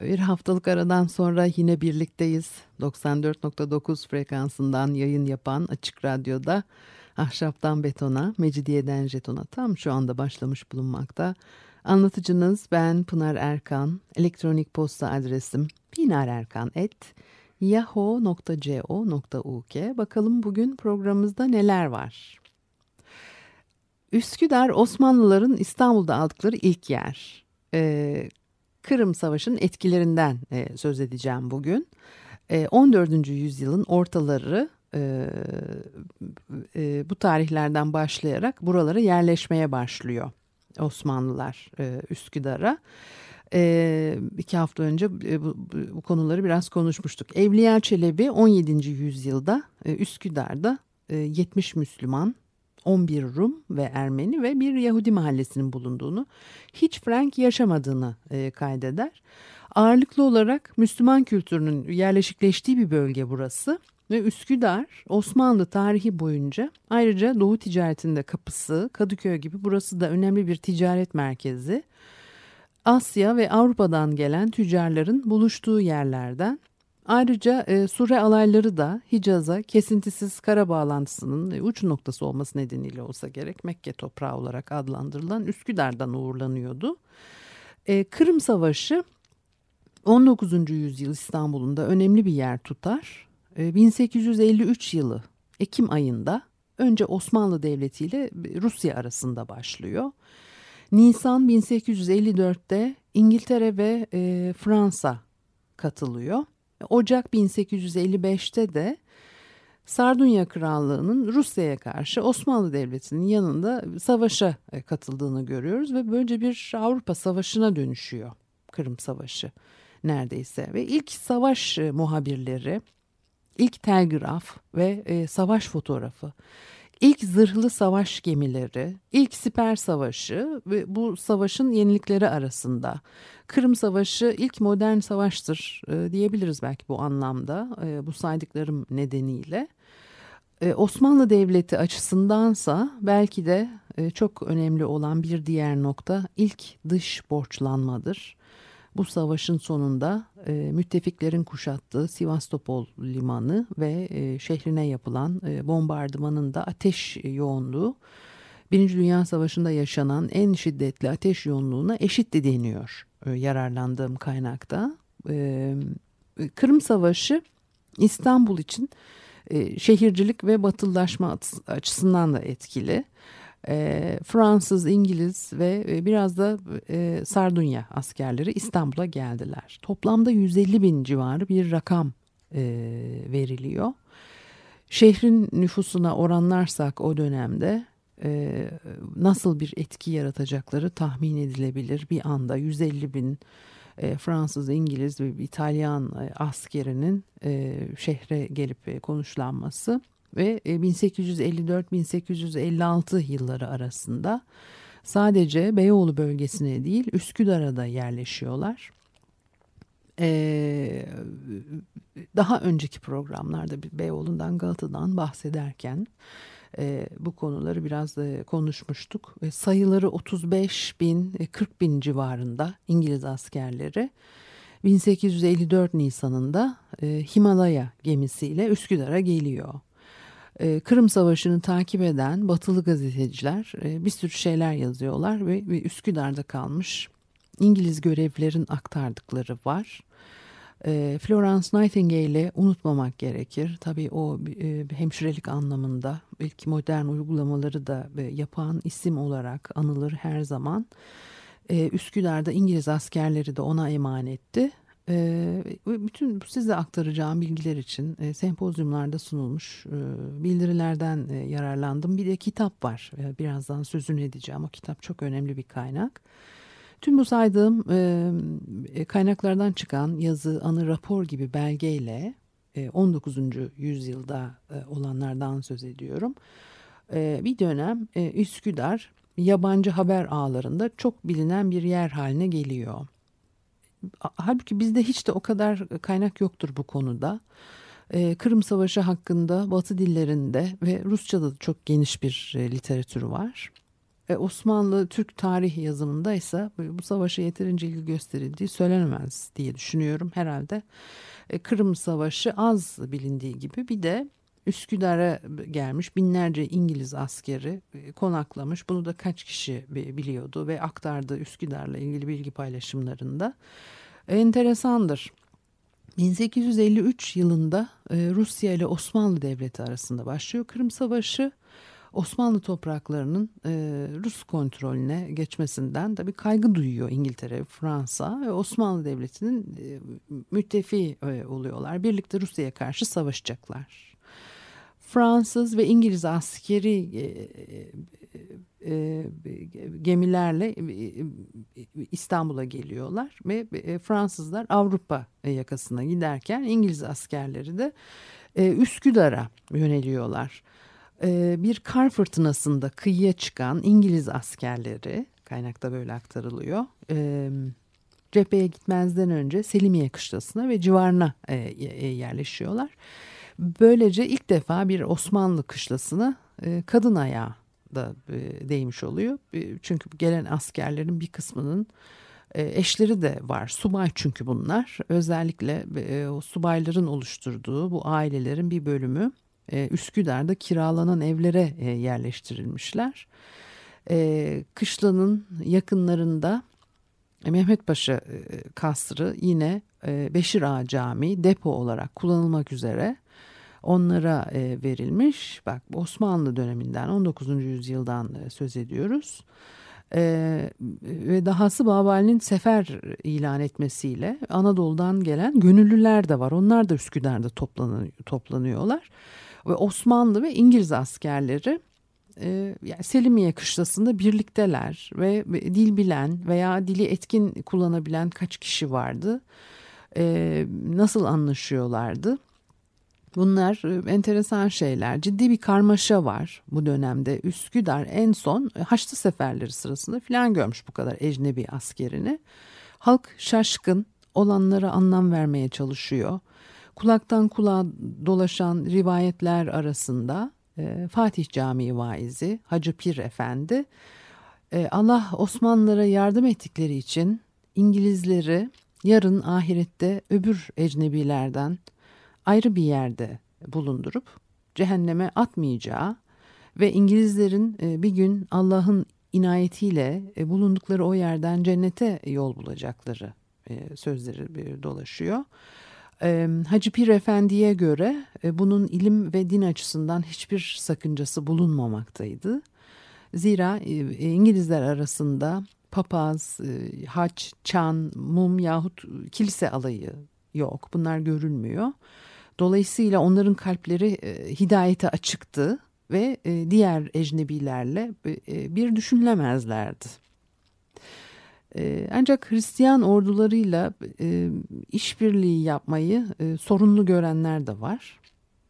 Bir haftalık aradan sonra yine birlikteyiz. 94.9 frekansından yayın yapan Açık Radyo'da Ahşaptan Betona, Mecidiyeden Jetona tam şu anda başlamış bulunmakta. Anlatıcınız ben Pınar Erkan. Elektronik posta adresim pinarerkan@yahoo.co.uk. Bakalım bugün programımızda neler var? Üsküdar, Osmanlıların İstanbul'da aldıkları ilk yer. Kırım Savaşı'nın etkilerinden söz edeceğim bugün. 14. yüzyılın ortaları bu tarihlerden başlayarak buralara yerleşmeye başlıyor Osmanlılar Üsküdar'a. 2 hafta önce bu konuları biraz konuşmuştuk. Evliya Çelebi 17. yüzyılda Üsküdar'da 70 Müslüman, 11 Rum ve Ermeni ve bir Yahudi mahallesinin bulunduğunu, hiç Frank yaşamadığını kaydeder. Ağırlıklı olarak Müslüman kültürünün yerleşikleştiği bir bölge burası. Ve Üsküdar Osmanlı tarihi boyunca ayrıca Doğu ticaretinde kapısı, Kadıköy gibi burası da önemli bir ticaret merkezi. Asya ve Avrupa'dan gelen tüccarların buluştuğu yerlerden. Ayrıca Sure alayları da Hicaz'a kesintisiz kara bağlantısının uç noktası olması nedeniyle olsa gerek Mekke toprağı olarak adlandırılan Üsküdar'dan uğurlanıyordu. Kırım Savaşı 19. yüzyıl İstanbul'unda önemli bir yer tutar. 1853 yılı Ekim ayında önce Osmanlı Devleti ile Rusya arasında başlıyor. Nisan 1854'te İngiltere ve Fransa katılıyor. Ocak 1855'te de Sardunya Krallığı'nın Rusya'ya karşı Osmanlı Devleti'nin yanında savaşa katıldığını görüyoruz ve böylece bir Avrupa Savaşı'na dönüşüyor Kırım Savaşı neredeyse. Ve ilk savaş muhabirleri, ilk telgraf ve savaş fotoğrafı, ilk zırhlı savaş gemileri, ilk siper savaşı ve bu savaşın yenilikleri arasında. Kırım Savaşı ilk modern savaştır diyebiliriz belki bu anlamda, bu saydıklarım nedeniyle. Osmanlı Devleti açısındansa belki de çok önemli olan bir diğer nokta ilk dış borçlanmadır. Bu savaşın sonunda müttefiklerin kuşattığı Sivastopol limanı ve şehrine yapılan bombardımanın da ateş yoğunluğu, Birinci Dünya Savaşı'nda yaşanan en şiddetli ateş yoğunluğuna eşit de deniyor yararlandığım kaynakta. Kırım Savaşı İstanbul için şehircilik ve batılılaşma açısından da etkili. Fransız, İngiliz ve biraz da Sardunya askerleri İstanbul'a geldiler. Toplamda 150 bin civarı bir rakam veriliyor. Şehrin nüfusuna oranlarsak o dönemde nasıl bir etki yaratacakları tahmin edilebilir. Bir anda 150 bin Fransız, İngiliz ve İtalyan askerinin şehre gelip konuşlanması ve 1854-1856 yılları arasında sadece Beyoğlu bölgesine değil Üsküdar'a da yerleşiyorlar. Daha önceki programlarda Beyoğlu'ndan, Galata'dan bahsederken bu konuları biraz konuşmuştuk. Sayıları 35 bin, 40 bin civarında İngiliz askerleri 1854 Nisan'ında Himalaya gemisiyle Üsküdar'a geliyor. Kırım Savaşı'nı takip eden batılı gazeteciler bir sürü şeyler yazıyorlar ve Üsküdar'da kalmış İngiliz görevlilerin aktardıkları var. Florence Nightingale'i unutmamak gerekir. Tabii o hemşirelik anlamında ilk modern uygulamaları da yapan isim olarak anılır her zaman. Üsküdar'da İngiliz askerleri de ona emanetti. Bütün size aktaracağım bilgiler için sempozyumlarda sunulmuş bildirilerden yararlandım. Bir de kitap var. Birazdan sözünü edeceğim. O kitap çok önemli bir kaynak. Tüm bu saydığım kaynaklardan çıkan yazı, anı, rapor gibi belgeyle 19. yüzyılda olanlardan söz ediyorum. Bir dönem Üsküdar yabancı haber ağlarında çok bilinen bir yer haline geliyor. Halbuki bizde hiç de o kadar kaynak yoktur bu konuda. Kırım Savaşı hakkında Batı dillerinde ve Rusça'da da çok geniş bir literatürü var. Osmanlı Türk tarih yazımında ise bu savaşa yeterince ilgi gösterildiği söylenemez diye düşünüyorum herhalde. Kırım Savaşı az bilindiği gibi bir de Üsküdar'a gelmiş binlerce İngiliz askeri konaklamış. Bunu da kaç kişi biliyordu ve aktardı Üsküdar'la ilgili bilgi paylaşımlarında. Enteresandır. 1853 yılında Rusya ile Osmanlı Devleti arasında başlıyor Kırım Savaşı. Osmanlı topraklarının Rus kontrolüne geçmesinden tabii kaygı duyuyor İngiltere, Fransa ve Osmanlı Devleti'nin müttefi oluyorlar. Birlikte Rusya'ya karşı savaşacaklar. Fransız ve İngiliz askeri gemilerle İstanbul'a geliyorlar ve Fransızlar Avrupa yakasına giderken İngiliz askerleri de Üsküdar'a yöneliyorlar. Bir kar fırtınasında kıyıya çıkan İngiliz askerleri, kaynakta böyle aktarılıyor, cepheye gitmezden önce Selimiye Kışlası'na ve civarına yerleşiyorlar. Böylece ilk defa bir Osmanlı kışlasına kadın ayağı da değmiş oluyor. Çünkü gelen askerlerin bir kısmının eşleri de var. Subay çünkü bunlar. Özellikle subayların oluşturduğu bu ailelerin bir bölümü Üsküdar'da kiralanan evlere yerleştirilmişler. Kışlanın yakınlarında Mehmet Paşa Kasrı yine Beşir Ağa Camii depo olarak kullanılmak üzere onlara verilmiş. Bak, Osmanlı döneminden 19. yüzyıldan söz ediyoruz. Ve dahası Bâb-ı Ali'nin sefer ilan etmesiyle Anadolu'dan gelen gönüllüler de var. Onlar da Üsküdar'da toplanıyorlar. Ve Osmanlı ve İngiliz askerleri Selimiye Kışlası'nda birlikteler ve dil bilen veya dili etkin kullanabilen kaç kişi vardı? Nasıl anlaşıyorlardı? Bunlar enteresan şeyler. Ciddi bir karmaşa var bu dönemde. Üsküdar en son Haçlı seferleri sırasında filan görmüş bu kadar ecnebi askerini. Halk şaşkın, olanlara anlam vermeye çalışıyor. Kulaktan kulağa dolaşan rivayetler arasında Fatih Camii vaizi Hacı Pir Efendi, Allah Osmanlılara yardım ettikleri için İngilizleri yarın ahirette öbür ecnebilerden ayrı bir yerde bulundurup cehenneme atmayacağı ve İngilizlerin bir gün Allah'ın inayetiyle bulundukları o yerden cennete yol bulacakları sözleri dolaşıyor. Hacı Pir Efendi'ye göre bunun ilim ve din açısından hiçbir sakıncası bulunmamaktaydı. Zira İngilizler arasında papaz, haç, çan, mum yahut kilise alayı yok. Bunlar görülmüyor. Dolayısıyla onların kalpleri hidayete açıktı ve diğer ecnebilerle bir düşünülemezlerdi. Ancak Hristiyan ordularıyla işbirliği yapmayı sorunlu görenler de var.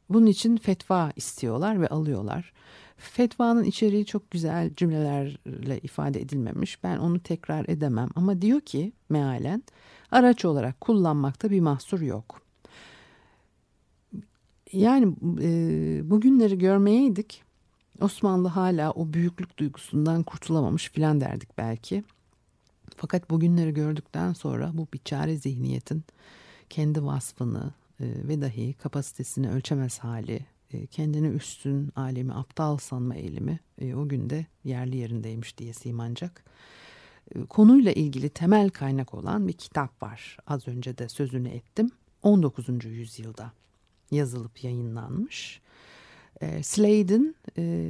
Bunun için fetva istiyorlar ve alıyorlar. Fetvanın içeriği çok güzel cümlelerle ifade edilmemiş. Ben onu tekrar edemem ama diyor ki mealen, araç olarak kullanmakta bir mahsur yok. Yani bugünleri görmeyeydik, Osmanlı hala o büyüklük duygusundan kurtulamamış filan derdik belki. Fakat bugünleri gördükten sonra bu biçare zihniyetin kendi vasfını ve dahi kapasitesini ölçemez hali, kendini üstün, alemi aptal sanma eğilimi o gün de yerli yerindeymiş diyesiyim ancak. Konuyla ilgili temel kaynak olan bir kitap var. Az önce de sözünü ettim. 19. yüzyılda yazılıp yayınlanmış. Slade'in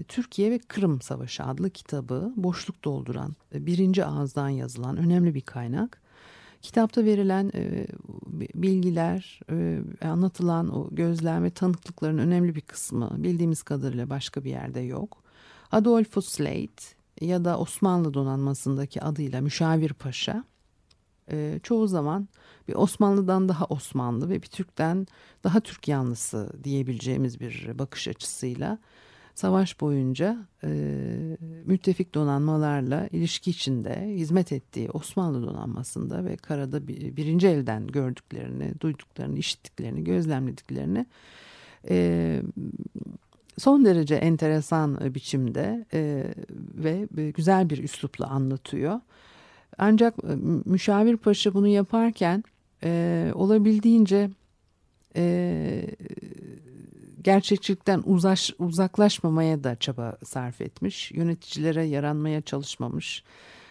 Türkiye ve Kırım Savaşı adlı kitabı boşluk dolduran, birinci ağızdan yazılan önemli bir kaynak. Kitapta verilen bilgiler, anlatılan o gözlem ve tanıklıkların önemli bir kısmı bildiğimiz kadarıyla başka bir yerde yok. Adolfo Slade ya da Osmanlı donanmasındaki adıyla Müşavir Paşa, çoğu zaman bir Osmanlı'dan daha Osmanlı ve bir Türk'ten daha Türk yanlısı diyebileceğimiz bir bakış açısıyla savaş boyunca müttefik donanmalarla ilişki içinde hizmet ettiği Osmanlı donanmasında ve karada birinci elden gördüklerini, duyduklarını, işittiklerini, gözlemlediklerini son derece enteresan biçimde ve güzel bir üslupla anlatıyor. Ancak Müşavir Paşa bunu yaparken olabildiğince gerçekçilikten uzaklaşmamaya da çaba sarf etmiş. Yöneticilere yaranmaya çalışmamış.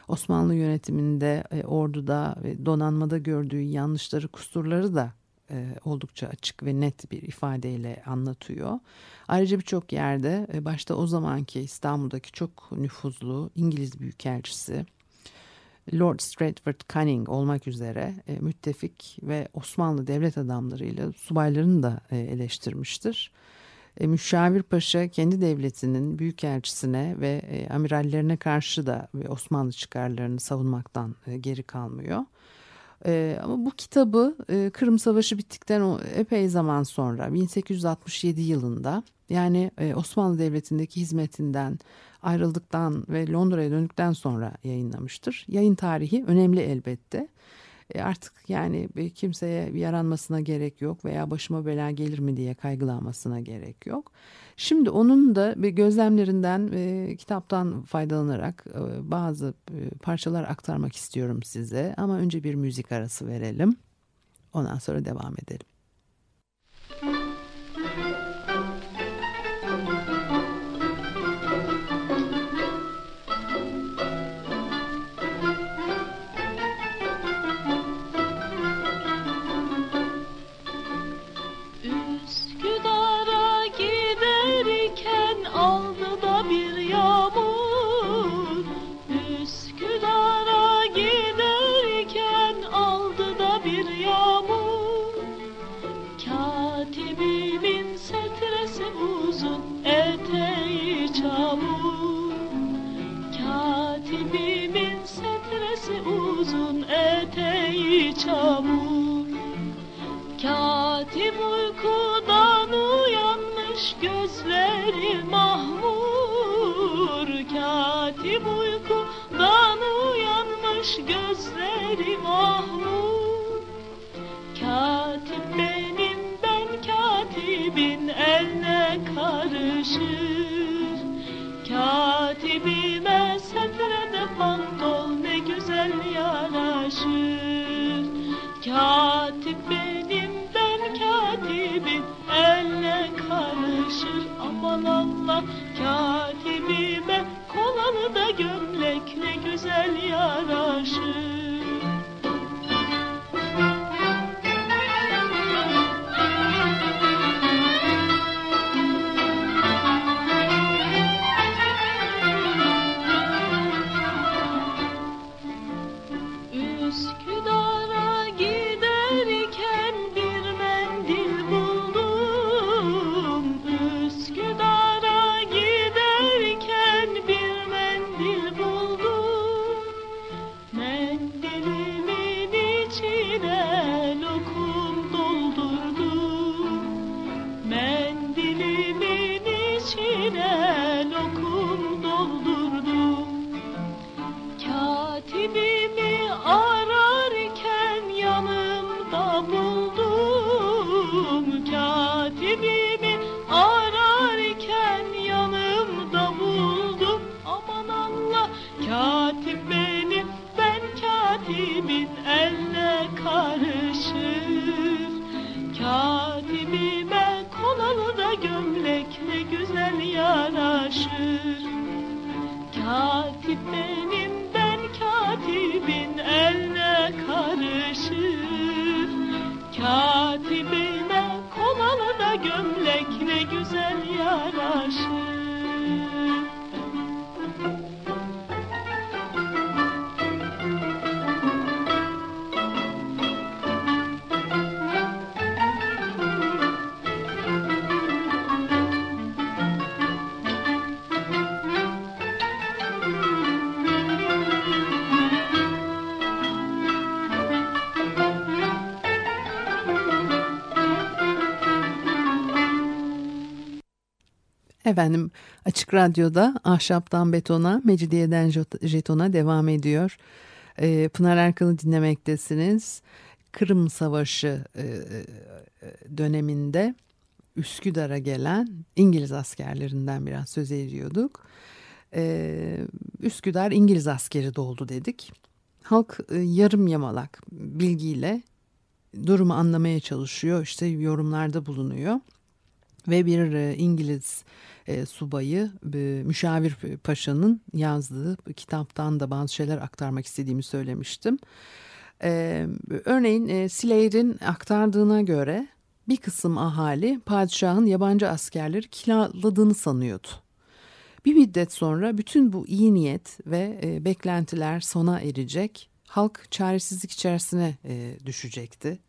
Osmanlı yönetiminde, orduda ve donanmada gördüğü yanlışları, kusurları da oldukça açık ve net bir ifadeyle anlatıyor. Ayrıca birçok yerde, başta o zamanki İstanbul'daki çok nüfuzlu İngiliz Büyükelçisi Lord Stratford Canning olmak üzere müttefik ve Osmanlı devlet adamlarıyla subaylarını da eleştirmiştir. Müşavir Paşa kendi devletinin büyükelçisine ve amirallerine karşı da Osmanlı çıkarlarını savunmaktan geri kalmıyor. Ama bu kitabı Kırım Savaşı bittikten epey zaman sonra 1867 yılında, yani Osmanlı Devleti'ndeki hizmetinden ayrıldıktan ve Londra'ya döndükten sonra yayınlamıştır. Yayın tarihi önemli elbette. Artık yani kimseye yaranmasına gerek yok veya başıma bela gelir mi diye kaygılanmasına gerek yok. Şimdi onun da gözlemlerinden, kitaptan faydalanarak bazı parçalar aktarmak istiyorum size. Ama önce bir müzik arası verelim. Ondan sonra devam edelim. Katibime setrede pantol ne güzel yaraşır. Katip benimden katibin elle karışır. Aman Allah, katibime kolalı da gömlek ne güzel yaraşır. Efendim, Açık Radyo'da Ahşaptan Betona, Mecidiyeden Jetona devam ediyor. Pınar Erkan'ı dinlemektesiniz. Kırım Savaşı döneminde Üsküdar'a gelen İngiliz askerlerinden biraz söz ediyorduk. Üsküdar İngiliz askeri doldu dedik. Halk yarım yamalak bilgiyle durumu anlamaya çalışıyor, işte yorumlarda bulunuyor. Ve bir İngiliz subayı Müşavir Paşa'nın yazdığı kitaptan da bazı şeyler aktarmak istediğimi söylemiştim. Örneğin Slade'in aktardığına göre bir kısım ahali padişahın yabancı askerleri kiraladığını sanıyordu. Bir müddet sonra bütün bu iyi niyet ve beklentiler sona erecek, halk çaresizlik içerisine düşecekti.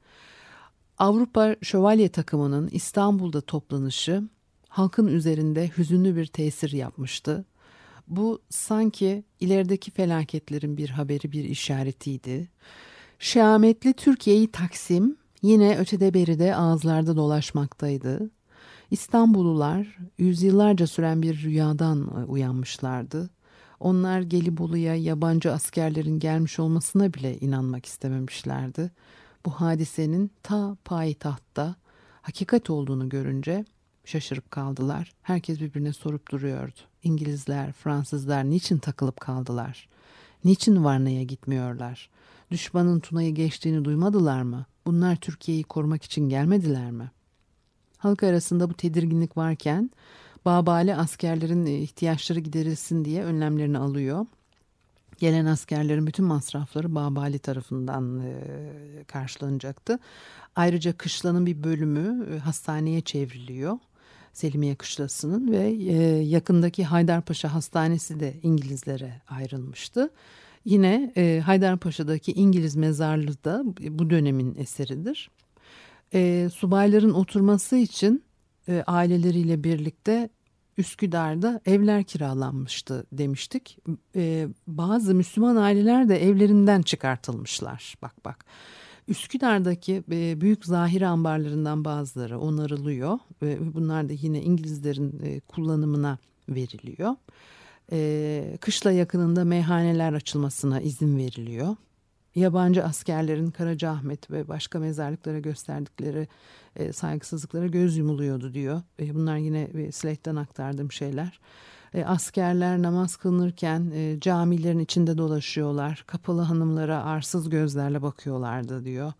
Avrupa Şövalye takımının İstanbul'da toplanışı halkın üzerinde hüzünlü bir tesir yapmıştı. Bu sanki ilerideki felaketlerin bir haberi, bir işaretiydi. Şehametli Türkiye'yi taksim yine ötede beride ağızlarda dolaşmaktaydı. İstanbullular yüzyıllarca süren bir rüyadan uyanmışlardı. Onlar Gelibolu'ya yabancı askerlerin gelmiş olmasına bile inanmak istememişlerdi. Bu hadisenin ta payitahtta hakikat olduğunu görünce şaşırıp kaldılar. Herkes birbirine sorup duruyordu. İngilizler, Fransızlar niçin takılıp kaldılar? Niçin Varna'ya gitmiyorlar? Düşmanın Tuna'yı geçtiğini duymadılar mı? Bunlar Türkiye'yi korumak için gelmediler mi? Halk arasında bu tedirginlik varken Bâb-ı Âli askerlerin ihtiyaçları giderilsin diye önlemlerini alıyor. Gelen askerlerin bütün masrafları Bâb-ı Âli tarafından karşılanacaktı. Ayrıca kışlanın bir bölümü hastaneye çevriliyor. Selimiye Kışlası'nın ve yakındaki Haydarpaşa Hastanesi de İngilizlere ayrılmıştı. Yine Haydarpaşa'daki İngiliz mezarlığı da bu dönemin eseridir. Subayların oturması için aileleriyle birlikte Üsküdar'da evler kiralanmıştı demiştik. Bazı Müslüman aileler de evlerinden çıkartılmışlar. Bak. Üsküdar'daki büyük zahire ambarlarından bazıları onarılıyor. Bunlar da yine İngilizlerin kullanımına veriliyor. Kışla yakınında meyhaneler açılmasına izin veriliyor. Yabancı askerlerin Karacaahmet ve başka mezarlıklara gösterdikleri saygısızlıklara göz yumuluyordu diyor. Bunlar yine Slade'den aktardığım şeyler. Askerler namaz kılınırken camilerin içinde dolaşıyorlar. Kapalı hanımlara arsız gözlerle bakıyorlardı diyor.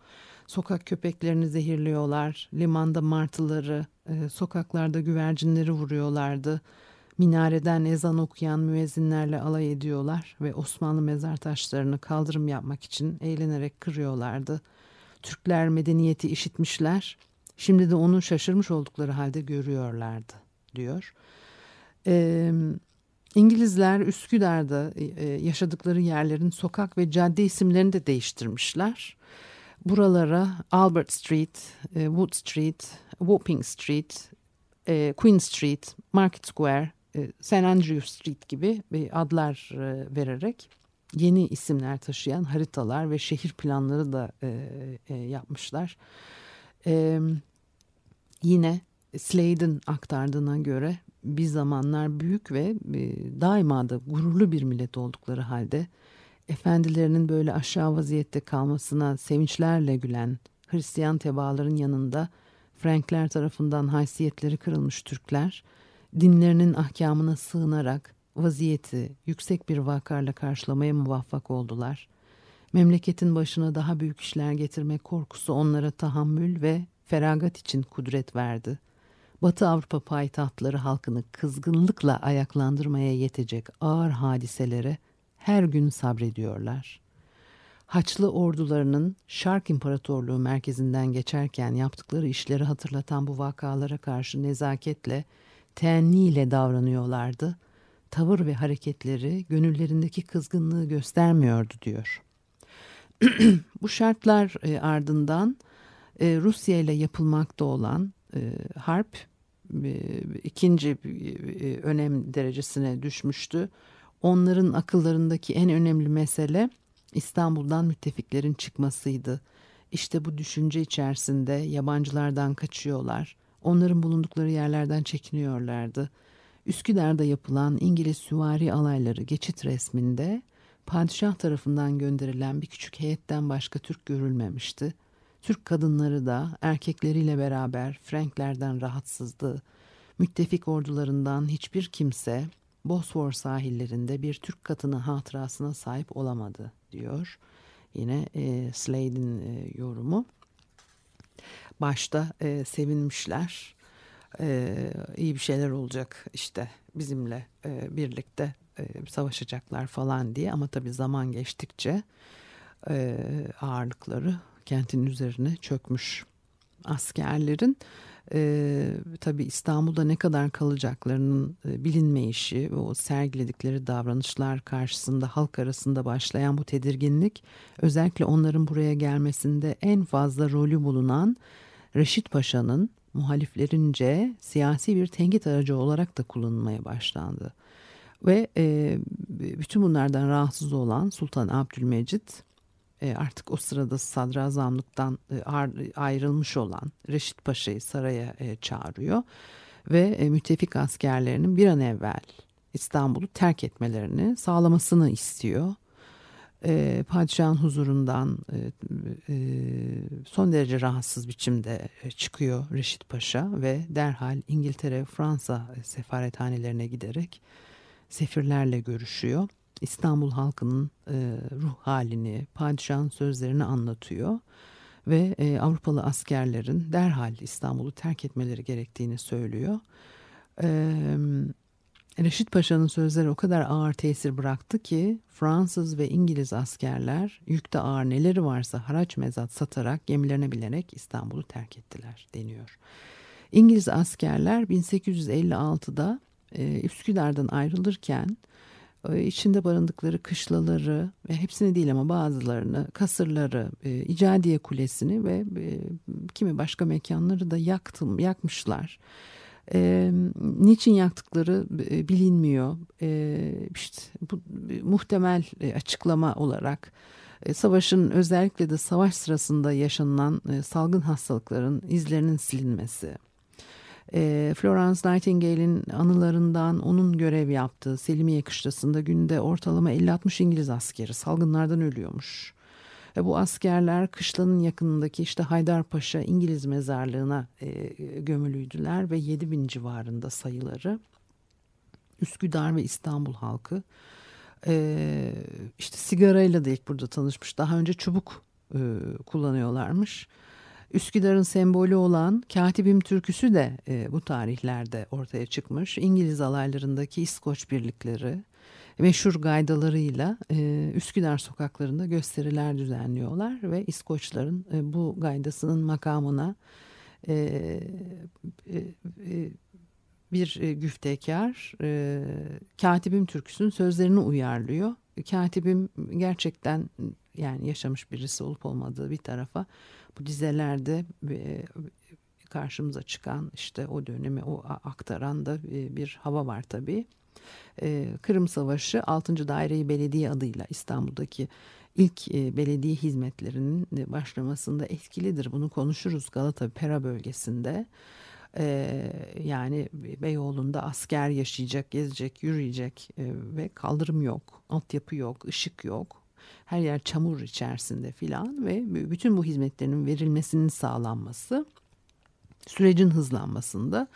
Sokak köpeklerini zehirliyorlar. Limanda martıları, sokaklarda güvercinleri vuruyorlardı. Minareden ezan okuyan müezzinlerle alay ediyorlar ve Osmanlı mezar taşlarını kaldırım yapmak için eğlenerek kırıyorlardı. Türkler medeniyeti işitmişler, şimdi de onu şaşırmış oldukları halde görüyorlardı diyor. İngilizler Üsküdar'da yaşadıkları yerlerin sokak ve cadde isimlerini de değiştirmişler. Buralara Albert Street, Wood Street, Wapping Street, Queen Street, Market Square, St. Andrew Street gibi adlar vererek yeni isimler taşıyan haritalar ve şehir planları da yapmışlar. Yine Slade'in aktardığına göre bir zamanlar büyük ve daima da gururlu bir millet oldukları halde efendilerinin böyle aşağı vaziyette kalmasına sevinçlerle gülen Hristiyan tebaaların yanında Frankler tarafından haysiyetleri kırılmış Türkler, dinlerinin ahkamına sığınarak vaziyeti yüksek bir vakarla karşılamaya muvaffak oldular. Memleketin başına daha büyük işler getirme korkusu onlara tahammül ve feragat için kudret verdi. Batı Avrupa payitahtları halkını kızgınlıkla ayaklandırmaya yetecek ağır hadiselere her gün sabrediyorlar. Haçlı ordularının Şark İmparatorluğu merkezinden geçerken yaptıkları işleri hatırlatan bu vakalara karşı nezaketle, teenniyle davranıyorlardı. Tavır ve hareketleri gönüllerindeki kızgınlığı göstermiyordu diyor. Bu şartlar ardından Rusya ile yapılmakta olan harp ikinci önem derecesine düşmüştü. Onların akıllarındaki en önemli mesele İstanbul'dan müttefiklerin çıkmasıydı. İşte bu düşünce içerisinde yabancılardan kaçıyorlar. Onların bulundukları yerlerden çekiniyorlardı. Üsküdar'da yapılan İngiliz süvari alayları geçit resminde padişah tarafından gönderilen bir küçük heyetten başka Türk görülmemişti. Türk kadınları da erkekleriyle beraber Franklerden rahatsızdı. Müttefik ordularından hiçbir kimse Bosfor sahillerinde bir Türk kadını hatırasına sahip olamadı diyor. Yine Slade'in yorumu. Başta sevinmişler. İyi bir şeyler olacak işte bizimle birlikte savaşacaklar falan diye. Ama tabii zaman geçtikçe ağırlıkları kentin üzerine çökmüş. Askerlerin tabii İstanbul'da ne kadar kalacaklarının bilinmeyişi, o sergiledikleri davranışlar karşısında halk arasında başlayan bu tedirginlik, özellikle onların buraya gelmesinde en fazla rolü bulunan Reşit Paşa'nın muhaliflerince siyasi bir tenkit aracı olarak da kullanılmaya başlandı. Ve bütün bunlardan rahatsız olan Sultan Abdülmecit, artık o sırada sadrazamlıktan ayrılmış olan Reşit Paşa'yı saraya çağırıyor ve müttefik askerlerinin bir an evvel İstanbul'u terk etmelerini sağlamasını istiyor. Padişahın huzurundan son derece rahatsız biçimde çıkıyor Reşit Paşa ve derhal İngiltere, Fransa sefarethanelerine giderek sefirlerle görüşüyor. İstanbul halkının ruh halini, padişahın sözlerini anlatıyor ve Avrupalı askerlerin derhal İstanbul'u terk etmeleri gerektiğini söylüyor. Reşit Paşa'nın sözleri o kadar ağır tesir bıraktı ki Fransız ve İngiliz askerler yükte ağır neleri varsa haraç mezat satarak gemilerine binerek İstanbul'u terk ettiler deniyor. İngiliz askerler 1856'da Üsküdar'dan ayrılırken İçinde barındıkları kışlaları, hepsini değil ama bazılarını, kasırları, İcadiye Kulesi'ni ve kimi başka mekanları da yakmışlar. Niçin yaktıkları bilinmiyor. İşte bu muhtemel açıklama olarak savaşın, özellikle de savaş sırasında yaşanılan salgın hastalıkların izlerinin silinmesi. Florence Nightingale'in anılarından, onun görev yaptığı Selimiye Kışlası'nda günde ortalama 50-60 İngiliz askeri salgınlardan ölüyormuş. Bu askerler kışlanın yakınındaki işte Haydarpaşa İngiliz mezarlığına gömülüydüler ve 7.000 civarında sayıları. Üsküdar ve İstanbul halkı işte sigarayla da ilk burada tanışmış. Daha önce çubuk kullanıyorlarmış. Üsküdar'ın sembolü olan Katibim türküsü de bu tarihlerde ortaya çıkmış. İngiliz alaylarındaki İskoç birlikleri meşhur gaydalarıyla Üsküdar sokaklarında gösteriler düzenliyorlar ve İskoçların bu gaydasının makamına bir güftekar Katibim türküsünün sözlerini uyarlıyor. Katibim gerçekten yani yaşamış birisi olup olmadığı bir tarafa, bu dizelerde karşımıza çıkan işte o dönemi o aktaran da bir hava var tabii. Kırım Savaşı 6. Daire-i Belediye adıyla İstanbul'daki ilk belediye hizmetlerinin başlamasında etkilidir. Bunu konuşuruz Galata Pera bölgesinde. Yani Beyoğlu'nda asker yaşayacak, gezecek, yürüyecek ve kaldırım yok, altyapı yok, ışık yok. Her yer çamur içerisinde filan ve bütün bu hizmetlerin verilmesinin sağlanması, sürecin hızlanmasında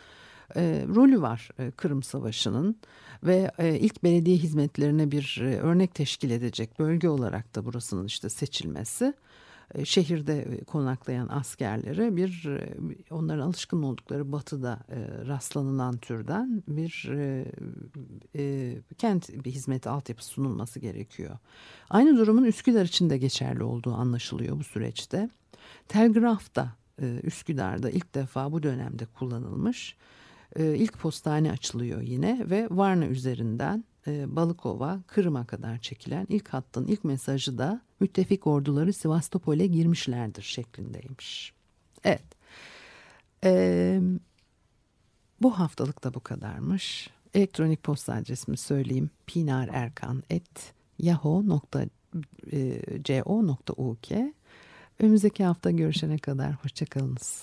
rolü var Kırım Savaşı'nın ve ilk belediye hizmetlerine bir örnek teşkil edecek bölge olarak da burasının işte seçilmesi, şehirde konaklayan askerlere bir onların alışkın oldukları batıda rastlanılan türden bir kent bir hizmet altyapısı sunulması gerekiyor. Aynı durumun Üsküdar için de geçerli olduğu anlaşılıyor bu süreçte. Telgraf da Üsküdar'da ilk defa bu dönemde kullanılmış. İlk postane açılıyor yine ve Varna üzerinden Balıkova, Kırım'a kadar çekilen ilk hattın ilk mesajı da müttefik orduları Sivastopol'e girmişlerdir şeklindeymiş. Evet. Bu haftalık da bu kadarmış. Elektronik posta adresimi söyleyeyim. pinarerkan@yahoo.co.uk. Önümüzdeki hafta görüşene kadar hoşçakalınız.